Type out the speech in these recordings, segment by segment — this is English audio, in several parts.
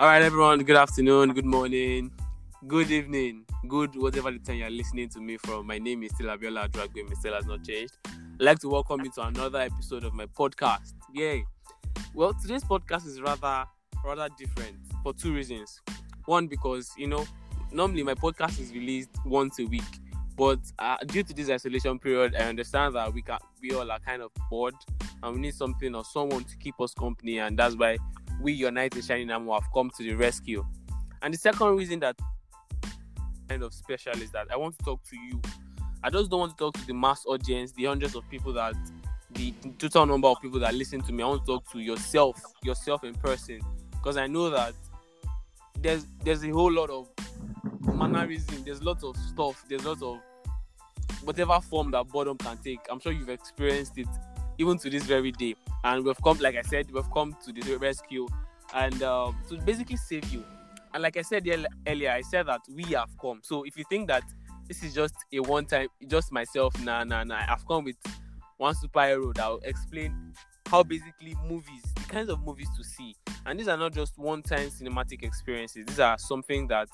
All right, everyone. Good afternoon. Good morning. Good evening. Good whatever the time you're listening to me from. My name is Stella Abiola Dragway. My style has not changed. I'd like to welcome you to another episode of my podcast. Yay! Well, today's podcast is rather different for two reasons. One, because normally my podcast is released once a week, but due to this isolation period, I understand that we all are kind of bored and we need something or someone to keep us company, and that's why We United Shining Amo have come to the rescue. And the second reason that kind of special is that I want to talk to you. I just don't want to talk to the mass audience, the hundreds of people that, the total number of people that listen to me. I want to talk to yourself in person, because I know that there's a whole lot of mannerism, there's lots of stuff, there's lots of whatever form that boredom can take. I'm sure you've experienced it even to this very day. And we've come, like I said, to the rescue and to basically save you. And like I said earlier, I said that we have come. So if you think that this is just a one-time, just myself, nah. I've come with one superhero that will explain how basically movies, the kinds of movies to see. And these are not just one-time cinematic experiences. These are something that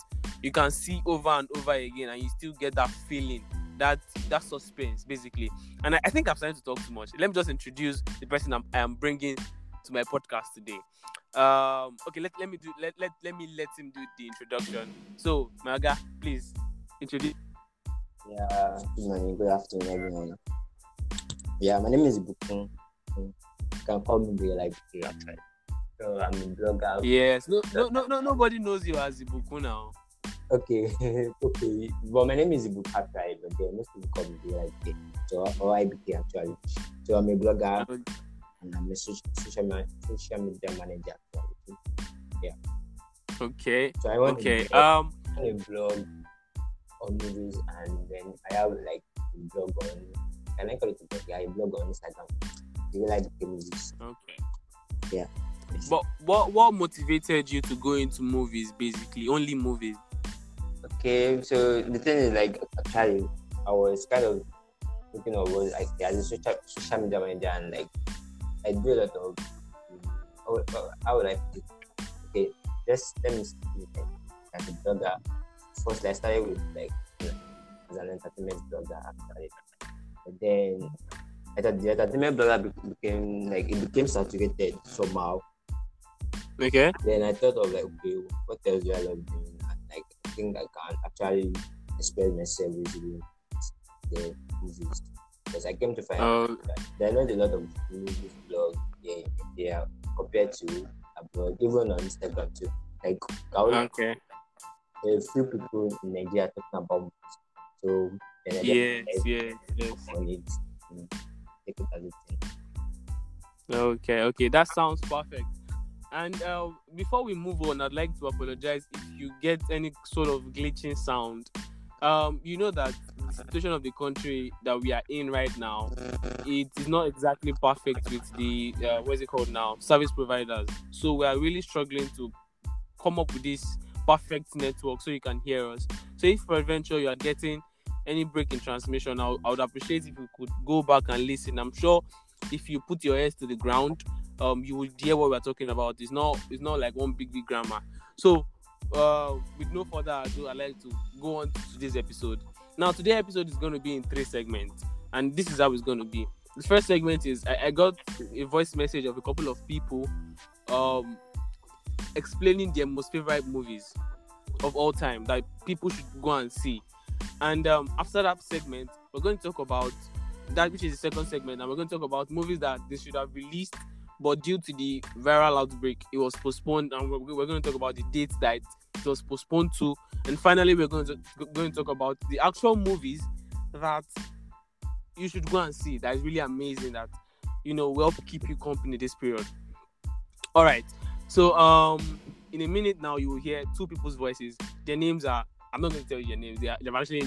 you can see over and over again and you still get that feeling, that suspense, basically. And I think I'm starting to talk too much. Let me just introduce the person I am bringing to my podcast today. Okay, let me let him do the introduction. So, Maga, please introduce. Yeah, good morning, good afternoon, everyone. Yeah, my name is Ibukun. You can call me the actually. So I'm a blogger. Yes, no, nobody knows you as Ibukun now. Okay. But my name is Ibukun actually, but then most people call me the IBK. So or IBK actually. So I'm a blogger. Okay. And I'm a social media manager actually. Yeah. Okay. So I want to a blog on movies, and then I have a blog on, can I call it a blog? Yeah, I blog on Instagram. Do you like the movies? Okay. Yeah. But what motivated you to go into movies, basically? Only movies? Okay, so the thing is actually I was kind of looking over as a social media manager, and I do a lot of how would I put it? Okay, just let me see as a blogger. First, I started with as an entertainment blogger actually, but then the entertainment blogger became it became saturated somehow. Okay. Then I thought of okay, what else do I love doing? I think I can actually express myself with the movies, because I came to find that there are not a lot of movies blogs in India compared to abroad, even on Instagram too. Okay. A few people in Nigeria talking about movies, so yes. On it, take it as a thing. Okay, that sounds perfect. And before we move on, I'd like to apologize if you get any sort of glitching sound. You know that the situation of the country that we are in right now, it is not exactly perfect with the service providers. So we are really struggling to come up with this perfect network so you can hear us. So if peradventure you are getting any break in transmission, I would appreciate if you could go back and listen. I'm sure if you put your ears to the ground, you will hear what we're talking about. It's not like one big grammar. So with no further ado, I'd like to go on to this episode. Now, today's episode is going to be in three segments, and this is how it's going to be. The first segment is I got a voice message of a couple of people explaining their most favorite movies of all time that people should go and see. And after that segment, we're going to talk about that, which is the second segment, and we're going to talk about movies that they should have released, but due to the viral outbreak, it was postponed, and we're going to talk about the date that it was postponed to. And finally, we're going to talk about the actual movies that you should go and see. That is really amazing, that will keep you company this period. All right. So in a minute now, you will hear two people's voices. Their names are, I'm not going to tell you their names. They've actually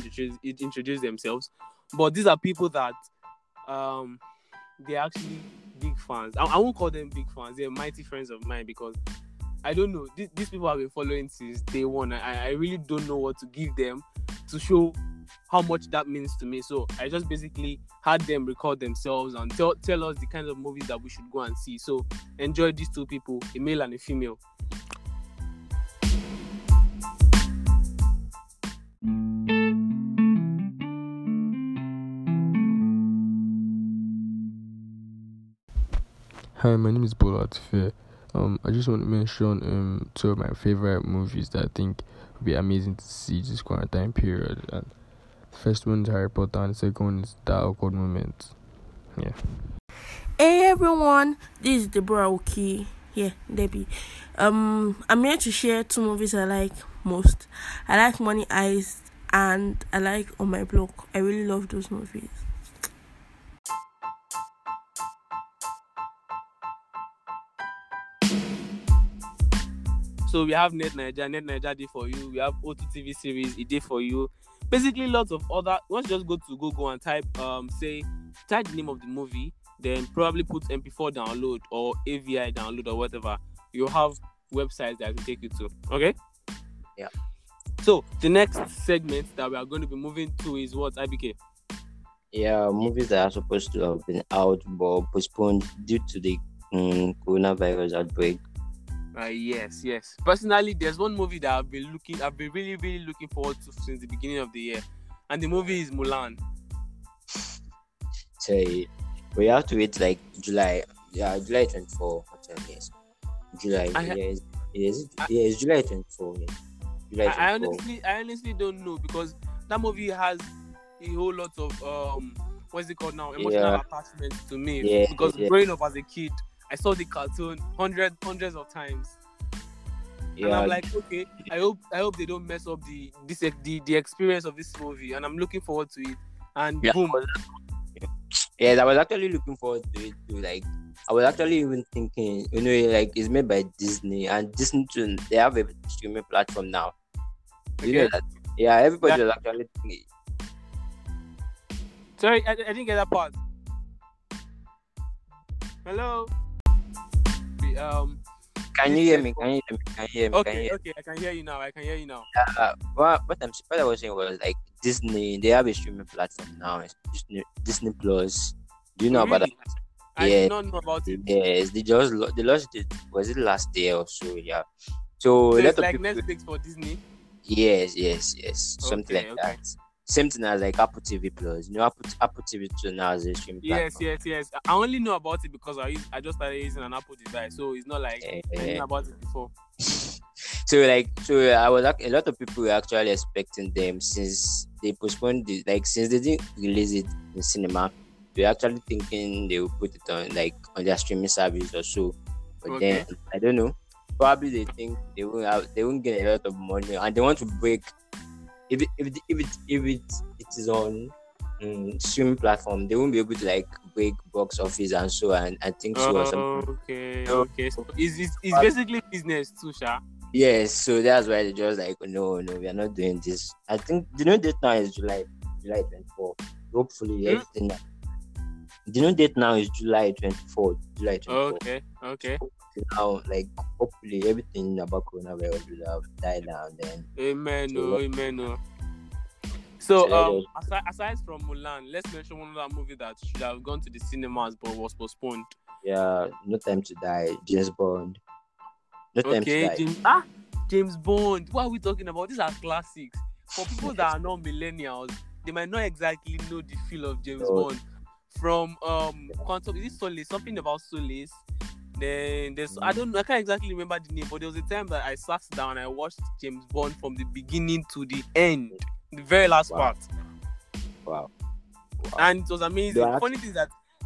introduced themselves, but these are people that they're actually big fans. I won't call them big fans. They're mighty friends of mine, because I don't know. These people have been following since day one. I really don't know what to give them to show how much that means to me. So I just basically had them record themselves and tell us the kinds of movies that we should go and see. So enjoy these two people, a male and a female. Hi, my name is Bola Tife. I just want to mention two of my favorite movies that I think would be amazing to see this quarantine period. And the first one is Harry Potter, and the second one is That Awkward Moment. Yeah. Hey everyone, this is Deborah O key. Yeah, Debbie. I'm here to share two movies I like most. I like Money Heist and I like On My Block. I really love those movies. So we have NetNaija did for you. We have O2 TV series, it did for you. Basically, lots of other. Once you just go to Google and type the name of the movie, then probably put MP4 download or AVI download or whatever. You'll have websites that will take you to. Okay? Yeah. So the next segment that we are going to be moving to is what, IBK? Yeah, movies that are supposed to have been out but postponed due to the coronavirus outbreak. Yes. Personally, there's one movie that I've been really, really looking forward to since the beginning of the year, and the movie is Mulan. So we have to wait like July. Yeah, July 24. Yes, July. Yes, July 24. Yes. July 24. I honestly don't know because that movie has a whole lot of what's it called now? Emotional attachment to me because growing up as a kid. I saw the cartoon hundreds of times, and I'm like, okay, I hope they don't mess up the experience of this movie, and I'm looking forward to it. And boom, I was actually looking forward to it too. Like, I was actually even thinking, like it's made by Disney, and Disney too, they have a streaming platform now. You know that? Yeah, everybody was actually thinking. Sorry, I didn't get that part. Hello. Can you hear me? Okay, I can hear you now. What I was saying was like Disney, they have a streaming platform now. It's Disney Plus. Do you know about that? I did not know about it. Yes, they launched it. Was it last year or so? Yeah. So it's like Netflix for Disney. Yes. Something like that. Same thing as like Apple TV Plus. You know, Apple TV too now is a streaming platform. Yes. I only know about it because I just started using an Apple device, so it's not like I knew about it before. So I was like, a lot of people were actually expecting them since they postponed it. Like since they didn't release it in cinema, they were actually thinking they would put it on their streaming service or so. But then I don't know. Probably they think they won't get a lot of money and they want to break. If it is on streaming platform, they won't be able to like break box office and so and things or something. Okay. So it's basically business too, Sha. Yes, so that's why they just like no, we are not doing this. I think the new date now is July 24th. Hopefully everything. The new date now is July 24th. July 24th. Okay. Now, like hopefully everything about coronavirus will have died down then. Amen. So aside from Mulan, let's mention one other movie that should have gone to the cinemas but was postponed. Yeah, No Time to Die, James Bond. No Time to Die. James Bond. What are we talking about? These are classics. For people that are not millennials, they might not exactly know the feel of James Bond. From Quantum, is it Solace? Something about Solace. Then there's I can't exactly remember the name, but there was a time that I sat down and I watched James Bond from the beginning to the end, the very last part. Wow. And it was amazing. The funny thing is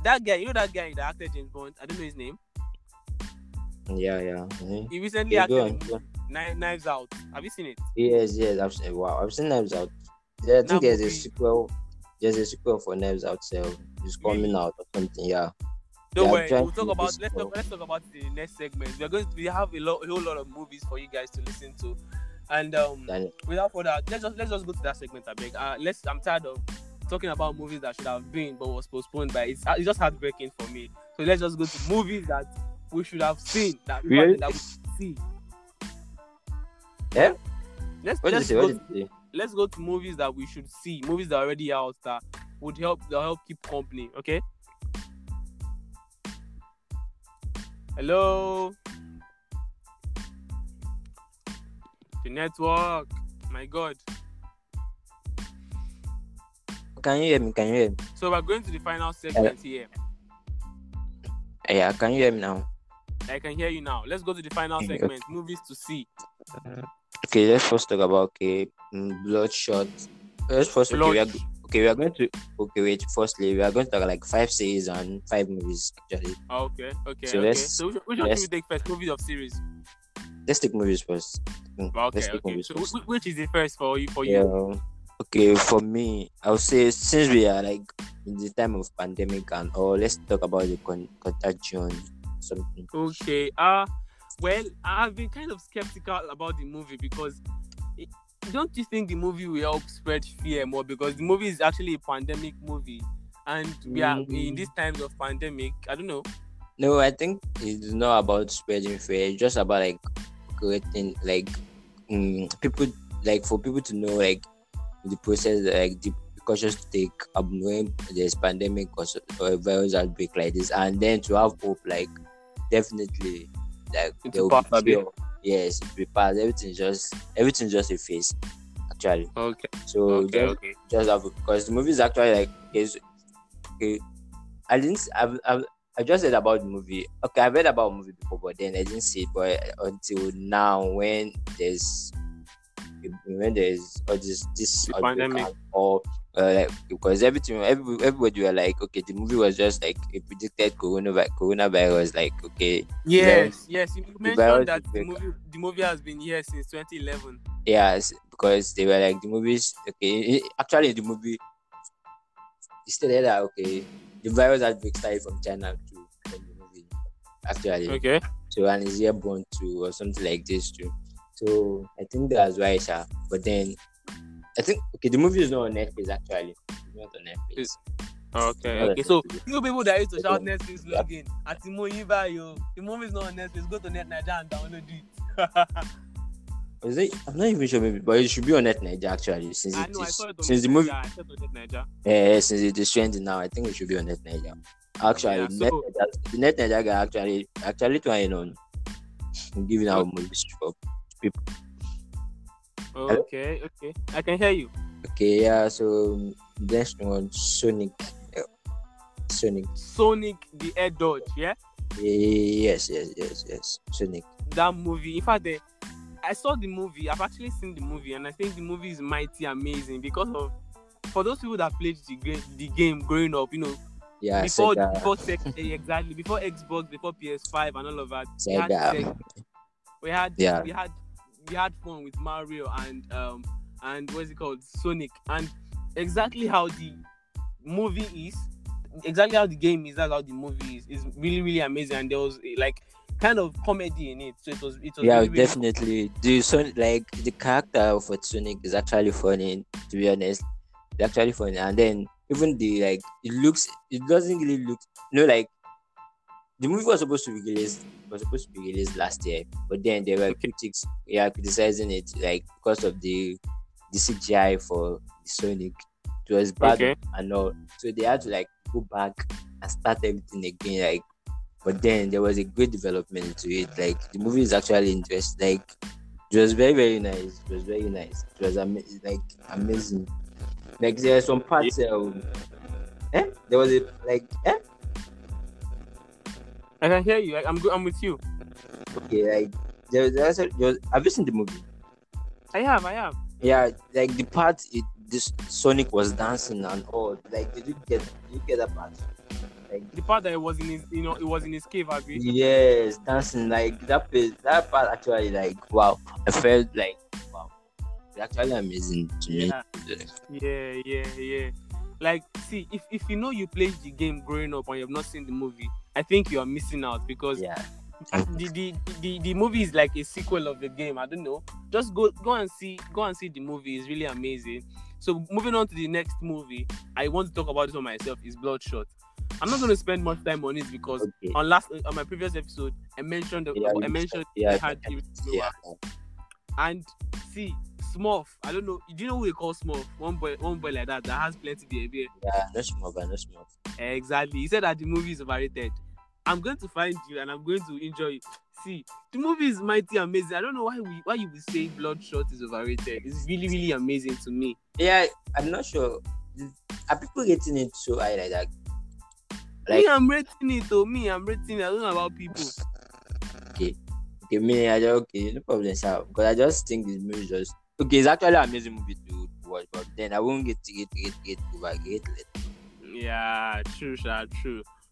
that guy, you know that guy that acted James Bond, I don't know his name. Yeah. Mm-hmm. He recently acted in Knives Out. Have you seen it? Yes, I've seen. Wow, I've seen Knives Out. Yeah, I think there's a sequel. There's a sequel for Knives Out. So it's coming out or something. Yeah. Don't worry. Let's talk about the next segment. We have a whole lot of movies for you guys to listen to, and without further, let's just go to that segment. I beg. I'm tired of talking about movies that should have been but was postponed. But it's just heartbreaking for me. So let's just go to movies that we should have seen that we see. Yeah. Let's go to movies that we should see. Movies that are already out that would help keep company. Okay. Hello, the network. My God, can you hear me? So we're going to the final segment here. Yeah, can you hear me now? I can hear you now. Let's go to the final segment. Movies to see. Okay, let's first talk about Bloodshot. Let's first Firstly, we are going to talk like 5 series and 5 movies actually. Okay. So which one do you take first? Movies or series? Let's take movies first. Movies first. So which is the first for you? Okay, for me, I would say since we are like in the time of pandemic and all, let's talk about the Contagion. Something. Okay. Well, I've been kind of skeptical about the movie because don't you think the movie will help spread fear more? Because the movie is actually a pandemic movie, and we are in these times of pandemic. I don't know. No, I think it's not about spreading fear. It's just about like creating like people, like for people to know like the process, like the precautions to take when there's pandemic or a virus outbreak like this, and then to have hope, like definitely, like there will be fear. Yes, it will pass. Everything's just a phase, actually. Okay. So just have because the movie is actually like I just heard about the movie. Okay, I've read about the movie before, but then I didn't see it. But until now, when there's all this pandemic or like, because everybody were like, okay, the movie was just like it predicted coronavirus, like okay. Yes. You mentioned that the movie has been here since 2011. Yes, because they were like the movies. Okay, actually, the movie stated that okay, the virus had been started from China from the movie. Actually, okay. So and it's airborne too, or something like this too. So I think that's why, sir. But then. I think the movie is not on Netflix actually. It's not on Netflix. Okay. So you people that used to shout Netflix login, the movie is not on Netflix. Go to NetNaija and download it. Is it? I'm not even sure, maybe, but it should be on NetNaija actually. Since it is trending now, I think it should be on NetNaija. Actually, yeah, so... NetNaija guy actually trying on giving out movies for people. Okay. I can hear you. Okay, yeah. So next one, Sonic the Air Dodge. Yeah. Yes. Sonic. That movie. In fact, I saw the movie. I've actually seen the movie, and I think the movie is mighty amazing because of for those people that played the game growing up, you know. Yeah, before Sega. Before Xbox, before PS5, and all of that. Sega. We had fun with Mario and Sonic, and exactly how the movie is, exactly how the game is, that's how the movie is. It's really, really amazing, and there was like kind of comedy in it, so it was yeah, really, definitely. Really... the character of Sonic is actually funny. To be honest, it's actually funny, and then even the like the movie was supposed to be released last year, but then there were critics criticizing it like because of the CGI for Sonic. It was bad and all. So they had to like go back and start everything again, like, but then there was a great development to it. Like the movie is actually interesting. Like it was very, very nice. It was amazing. Like there are some parts I can hear you. I'm with you. Okay, have you seen the movie? I have. Yeah, like the part Sonic was dancing and all. Like, did you get that part? Like the part that it was in his cave, have you? Yes, dancing like that part actually like wow. I felt like wow. It's actually amazing to me. Yeah. Like, see, if you know you played the game growing up and you have not seen the movie, I think you are missing out because the movie is like a sequel of the game. I don't know. Just go and see the movie. It's really amazing. So moving on to the next movie, I want to talk about this one myself. Is Bloodshot. I'm not going to spend much time on it because on my previous episode I mentioned and see Smurf. I don't know. Do you know who they call Smurf? One boy like that has plenty of beer. Yeah, no Smurf. Exactly. He said that the movie is overrated. I'm going to find you and I'm going to enjoy you. See, the movie is mighty amazing. I don't know why you would say Bloodshot is overrated. It's really, really amazing to me. Yeah, I'm not sure. Are people getting it so high like that? Like, I'm rating it. I don't know about people. Okay, me, I just, okay, no problem, sir. Because I just think this movie just okay. It's actually an amazing movie to watch, but then I won't get later. Yeah, true.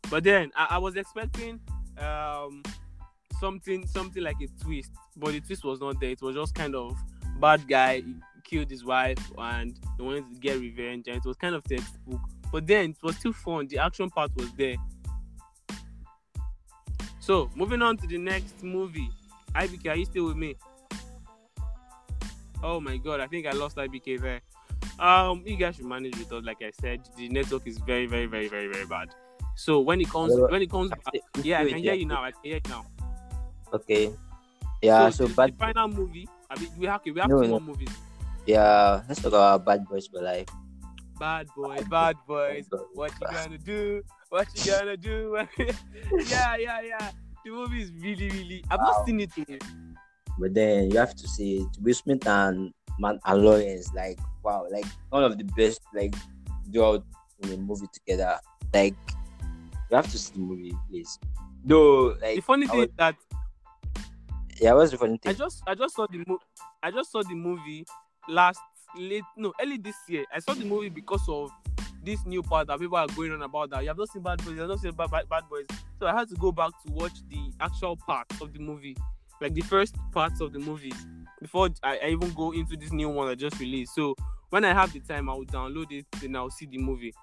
But then I was expecting something like a twist, but the twist was not there. It was just kind of bad guy killed his wife and he wanted to get revenge, and it was kind of textbook. But then it was still fun. The action part was there. So moving on to the next movie. IBK, are you still with me? Oh my god, I think I lost IBK there. You guys should manage with us. Like I said, the network is very, very, very, very, very bad. So when it comes, I can hear you now. I can hear you now. Okay. Yeah. So bad. The final movie. I mean, we have two more movies. Yeah. Let's talk about Bad Boys for Life. Bad boys. What you gonna do? Yeah. The movie is really. I've not seen it yet. But then you have to see it. Will Smith and Martin Lawrence, like wow, like one of the best like duo in the movie together. Like you have to see the movie, please. Though, like the funny thing is that what's the funny thing? I just saw the movie early this year. I saw the movie because of this new part that people are going on about that. You have not seen Bad Boys. You have not seen Bad Boys. So I had to go back to watch the actual part of the movie, like the first parts of the movie, before I even go into this new one I just released. So when I have the time, I will download it and I'll see the movie.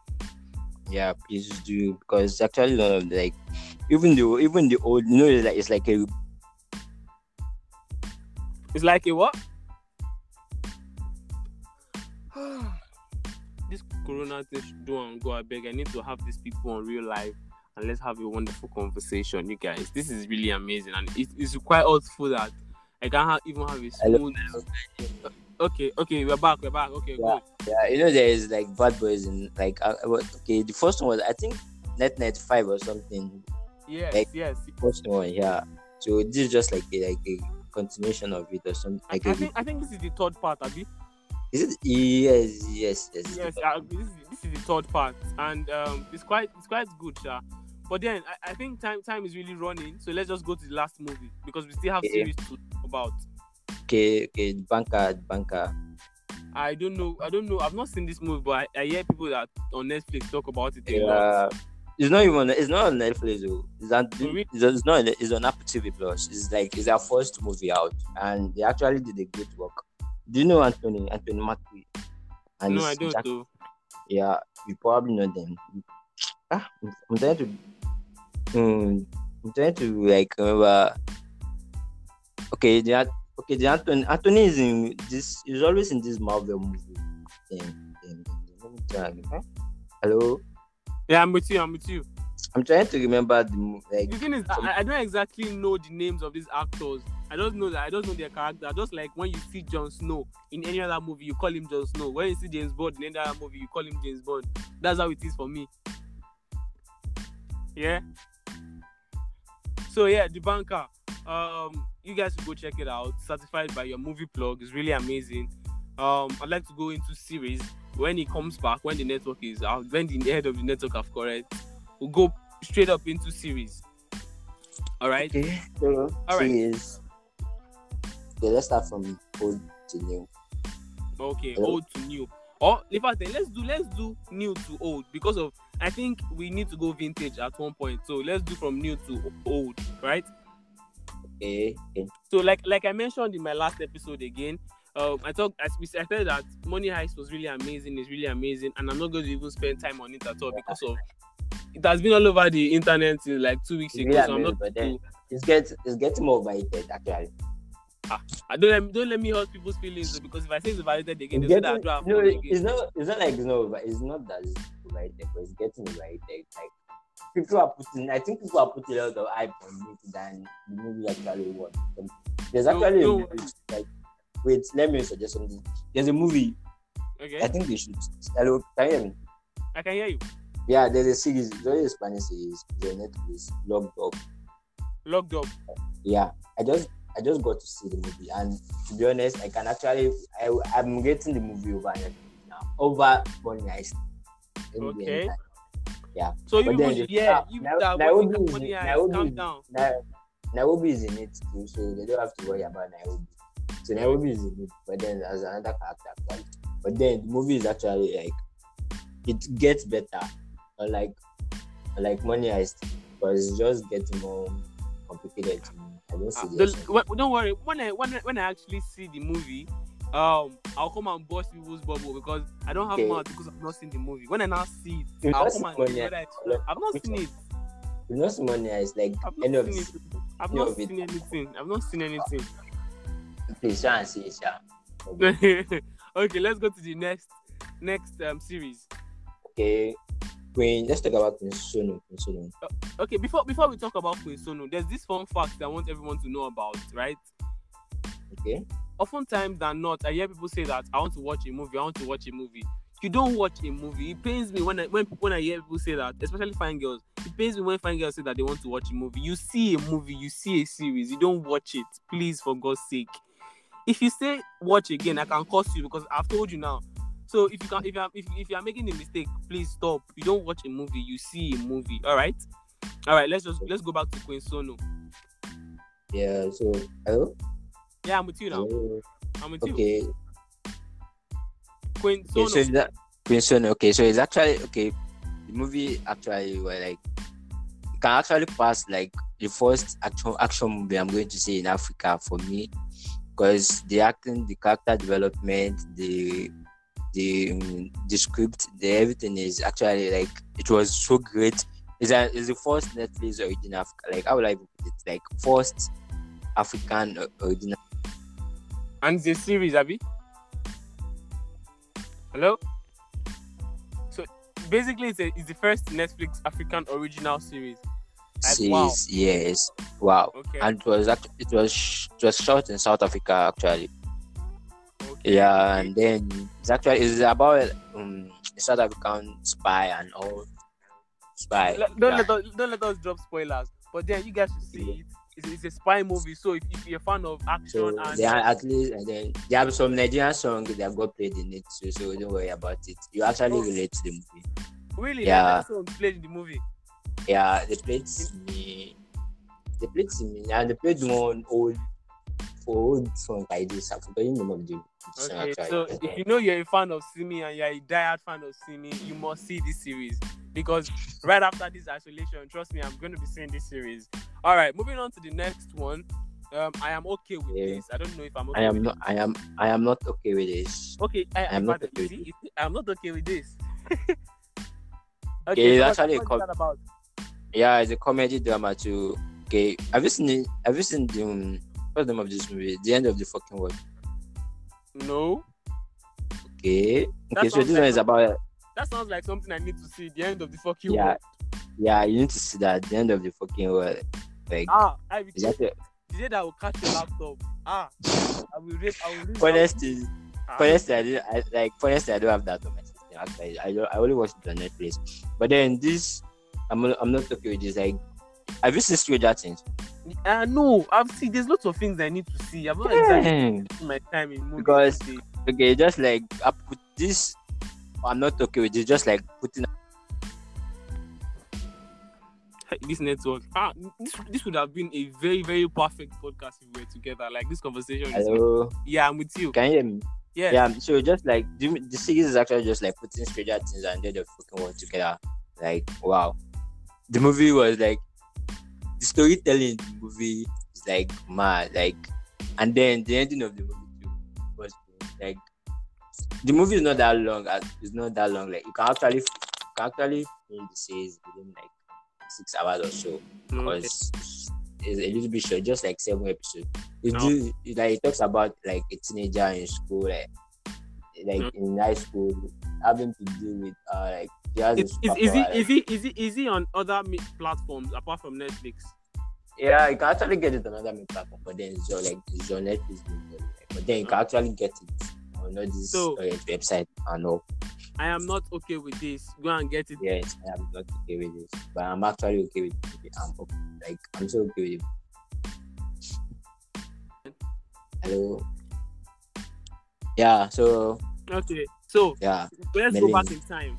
Yeah, please do, because actually a lot of like even the old, you know, it's like a what? This corona thing should do and go. I beg. I need to have these people on real life and let's have a wonderful conversation, you guys. This is really amazing, and it's quite awful that I can't even have a smooth. Okay, we're back. Okay, yeah, good. Yeah, you know, there is like Bad Boys and like okay, the first one was I think Net 5 or something. Yes, like, yes. First one, yeah. So this is just like a continuation of it or something. Like I think this is the third part, Abi. Is it? Yes. This is the third part, and it's quite good, sir. But then I think time is really running, so let's just go to the last movie because we still have series to talk about. Okay, The Banker. I don't know. I've not seen this movie, but I hear people that on Netflix talk about it. Yeah, it's not on Netflix though. It's on Apple TV+. It's their first movie out, and they actually did a good work. Do you know Anthony Mackie? And no, I don't do. Yeah, you probably know them. I'm trying to like remember. Okay, the Anthony is in this. He's always in this Marvel movie. Hello. Yeah, I'm with you. I'm trying to remember the like. The thing is, I don't exactly know the names of these actors. I don't know their character. Just like when you see Jon Snow in any other movie, you call him Jon Snow. When you see James Bond in any other movie, you call him James Bond. That's how it is for me. Yeah. So yeah, The Banker. You guys should go check it out. Certified by your movie plug. It's really amazing. I'd like to go into series when it comes back, when the network is out, when the head of the network have correct. We'll go straight up into series. Alright? Okay. So, alright. Series. Okay, let's start from old to new. Okay, old to new. Or in fact, let's do new to old, because of I think we need to go vintage at one point. So let's do from new to old, right? Okay. So like I mentioned in my last episode again, I said that Money Heist was really amazing. It's really amazing, and I'm not going to even spend time on it at all because of it has been all over the internet since like 2 weeks ago. Yeah, so I'm not. It's getting overrated actually. Don't let me hurt people's feelings, because if I say it's overrated again, they say that I don't have no. It's not that it's overrated, but it's getting overrated. Like people are putting a lot of hype on it than the movie actually was. There's actually a movie, like wait, let me suggest something. There's a movie. Okay. I think they should. Hello, can you hear me? I can hear you. Yeah, there's a series. There's a Spanish series. The Netflix Locked up. Yeah, I just got to see the movie, and to be honest, I can actually. I'm getting the movie over now. Over Money Heist. Okay. Yeah. So you would, yeah, you Nairobi is, calm down. Nairobi is in it too, so they don't have to worry about Nairobi. So Nairobi is in it, but then as another character. But then the movie is actually like it gets better, like Money Heist, but it's just getting more complicated. I don't see don't worry. When I actually see the movie, I'll come and burst people's bubble because I don't have mouth because I've not seen the movie. When I now see it, I'll come and see whether I've not seen it. You've not seen Money Heist, like I've not seen anything. Please try and see it, yeah. Okay, let's go to the next series. Okay, let's talk about Queen Sono. Okay, before we talk about Queen Sono, there's this fun fact that I want everyone to know about, right? Okay. Oftentimes than not, I hear people say that I want to watch a movie. You don't watch a movie. It pains me when I hear people say that, especially fine girls. It pains me when fine girls say that they want to watch a movie. You see a movie, you see a series, you don't watch it. Please, for God's sake. If you say watch again, I can curse you because I've told you now. So if you are making a mistake, please stop. You don't watch a movie, you see a movie. All right. Let's go back to Queen Sono. Yeah. So hello. Yeah, I'm with you now. I'm with you. Queen Sono. Okay, so Queen Sono. Okay, so it's actually the movie actually were like it can actually pass like the first action movie I'm going to say in Africa for me. Because the acting, the character development, the script, everything is actually like it was so great. It's the first Netflix original, like how would I put it? Like first African original. And the series, Abi. Hello. So basically, it's the first Netflix African original series. Wow. Okay. And it was shot in South Africa actually. Okay. Yeah, and then it's about South African spy and all. Don't let us drop spoilers. But then you guys should see it. It's a spy movie, so if you're a fan of action, so and they have some Nigerian songs that got played in it, so don't worry about it. You actually relate to the movie. Really? Yeah. Nigerian songs played in the movie. Yeah, they played Simi, and they played one old song like this. I'm forgetting the name of the song. Okay, so if you know you're a fan of Simi and you're a diehard fan of Simi, you must see this series because right after this isolation, trust me, I'm going to be seeing this series. All right, moving on to the next one. I am okay with this. I don't know if I'm okay. I am not okay with this. Okay, I am not okay with this. Okay, that's actually about. Yeah, it's a comedy drama too. Okay, have you seen the what's the name of this movie? The End of the Fucking World. No. Okay, so this one is about. That sounds like something I need to see. The End of the Fucking World. Yeah, you need to see that. The End of the Fucking World. Like, today I will catch your laptop. I will rip. Honestly, I don't have that on my system. Actually, I only watch it on Netflix. But then this. I'm not okay with this. Like, have you seen Stranger Things? No, I've seen. There's lots of things I need to see. I'm not exactly my time in movies because just like I put this. I'm not okay with this. Just like putting this network. This would have been a very very perfect podcast if we were together. Like this conversation. Hello. Yeah, I'm with you. Can you hear me? Yeah. Yeah. So just like the series is actually just like putting Stranger Things and the fucking world together. Like wow. The movie was like the storytelling in the movie is like mad, like, and then the ending of the movie too was like the movie is not that long. Like you can actually finish the series within like 6 hours or so because it's a little bit short, just like 7 episodes. It talks about like a teenager in school, in high school, having to deal with like. Is it on other platforms apart from Netflix? Yeah, you can actually get it on other platform, but then it's on Netflix. But then you can actually get it on this website and all. I am not okay with this. Go and get it. Yes, I am not okay with this, but I'm actually okay with it. I'm so okay with it. Hello. Yeah. So. Okay. So, let's go back in time.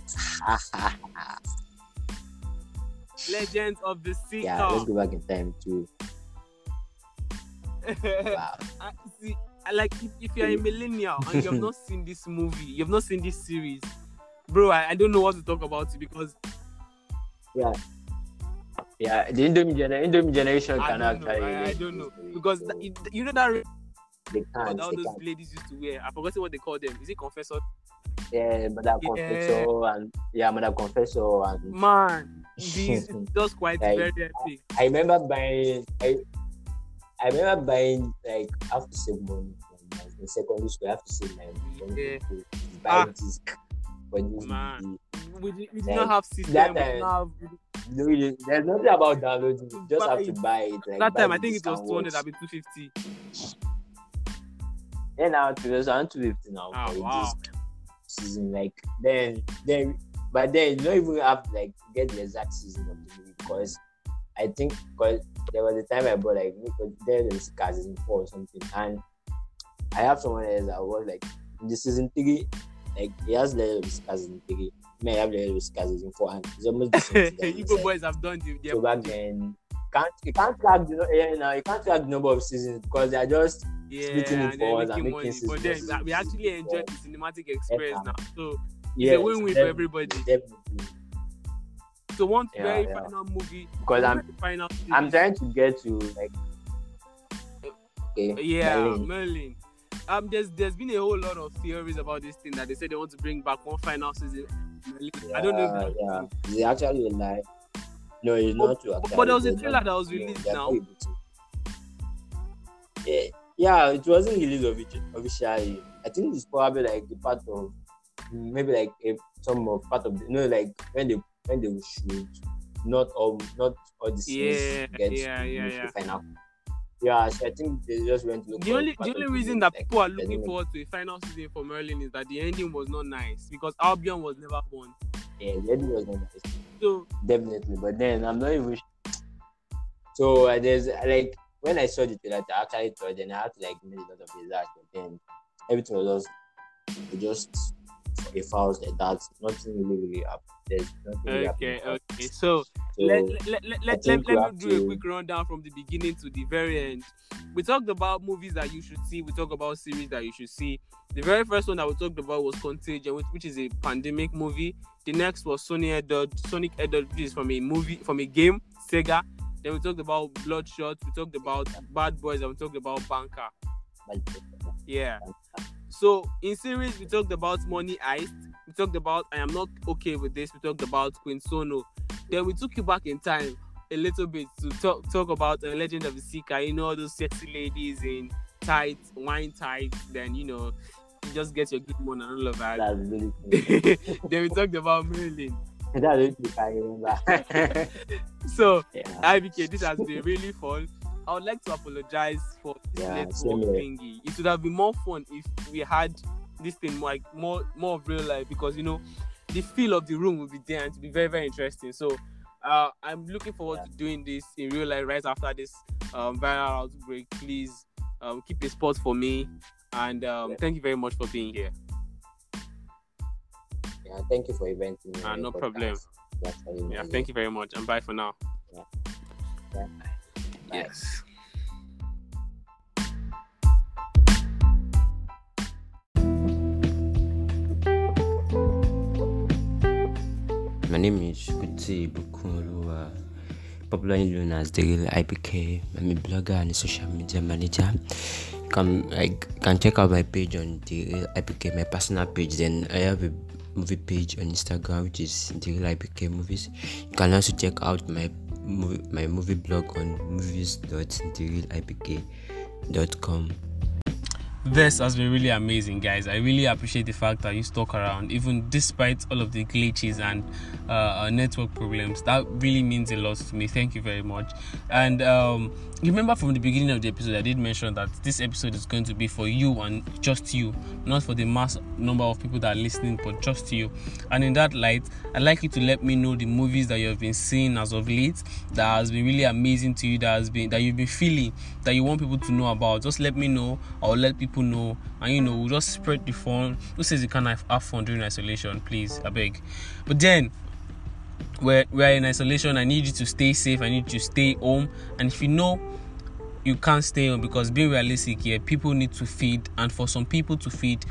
Legends of the Seeker. Yeah, let's go back in time too. Wow. See, like if you're a millennial and you've not seen this movie, you've not seen this series, bro, I don't know what to talk about it because yeah, the Indomie generation can actually. I don't know because you know that all those ladies used to wear. I forgot what they call them. Is it Confessor? Yeah, Mother Confessor and Mother Confessor and man, these just quite very epic. I remember buying like I have to save money in secondary school. I have to save my money to buy this. Man, we did not have system. That time, there's nothing about downloading. You just have to buy it. Like, that time, I think it was 200. I've been 250. Then now, 250 now. Oh, wow. Season like then, but then you don't even have to like get the exact season of the movie because I think there was a time I bought like there was season 4 or something, and I have someone else that was like in the season 3. Like, he has the season 3. May have the season 4, and it's almost the same thing. Igbo boys have done the. So back then, you can't track the number of seasons because they are just splitting it for us and making money. But then we actually enjoy the cinematic experience now. So it's a win-win for everybody. Definitely. So one very final movie. Because I'm trying to get to like. Okay. Yeah, Merlin. There's been a whole lot of theories about this thing that they said they want to bring back one final season. I don't know. Is it actually a lie? No, it's not true. But there was a trailer that was released now. Yeah, it wasn't released officially. I think it's probably like the part of maybe like when they will shoot, not all the scenes get final. Yeah, so I think they just went to look the only reason that people are looking forward to a final season for Merlin is that the ending was not nice because Albion was never born. Yeah, the ending was not nice. So definitely, but then I'm not even sure. So there's like when I saw the trailer, I actually thought then I had to like make a lot of research, but then everything was just a foul like that. Nothing really happened. Okay. So let me do a quick rundown from the beginning to the very end. We talked about movies that you should see. We talked about series that you should see. The very first one that we talked about was Contagion, which is a pandemic movie. The next was Sonic Adult, which is from a game, Sega. Then we talked about Bloodshot. We talked about Bad Boys, and we talked about Banker. Yeah. So in series, we talked about Money Heist. We talked about I Am Not Okay With This. We talked about Queen Sono. Then we took you back in time a little bit to talk about the Legend of the Seeker. You know, all those sexy ladies in tights, wine tights. Then, you know, you just get your good one and all of that. That's really cool. Then we talked about Merlin. That's really So, IBK, this has been really fun. I would like to apologize for this late thingy. It would have been more fun if we had this thing like more of real life because you know the feel of the room will be there and it'll be very very interesting. So I'm looking forward to doing this in real life right after this viral outbreak. Please keep a spot for me and thank you very much for being here. Yeah, thank you for inviting me. No problem. Thank you very much and bye for now. Yeah. Yes. My name is Ibukun, popularly known as the real IPK. I'm a blogger and a social media manager. I can check out my page on the real IPK, my personal page. Then I have a movie page on Instagram, which is the real IPK movies. You can also check out my movie blog on movies.therealipk.com. This has been really amazing, guys. I really appreciate the fact that you stuck around, even despite all of the glitches and network problems. That really means a lot to me. Thank you very much. And remember from the beginning of the episode, I did mention that this episode is going to be for you and just you, not for the mass number of people that are listening, but just you. And in that light, I'd like you to let me know the movies that you have been seeing as of late that has been really amazing to you, that you've been feeling, that you want people to know about. Just let me know. I'll let people know, and you know, we'll just spread the fun. Who says you can't have fun during isolation? Please, I beg. But then we're in isolation, I need you to stay safe, I need you to stay home. And if you know you can't stay home, because being realistic here, people need to feed, and for some people to feed,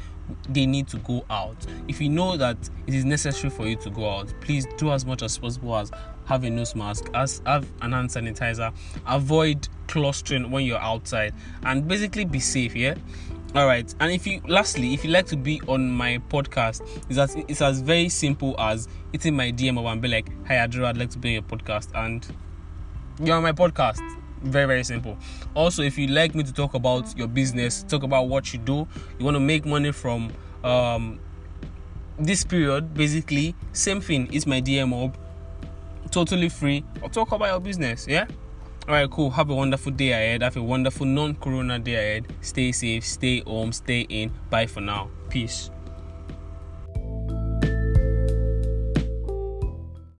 they need to go out. If you know that it is necessary for you to go out, please do as much as possible as have a nose mask, as have an hand sanitizer, avoid clustering when you're outside, and basically be safe. Yeah. All right. And if you like to be on my podcast, it's as very simple as it's in my DM and be like, "Hi Adro, I'd like to be on your podcast," and you're on my podcast. Very, very simple. Also, if you'd like me to talk about your business, talk about what you do, you want to make money from this period, basically, same thing. It's my DM up, totally free. I'll talk about your business, yeah? All right, cool. Have a wonderful day ahead. Have a wonderful non-corona day ahead. Stay safe, stay home, stay in. Bye for now. Peace.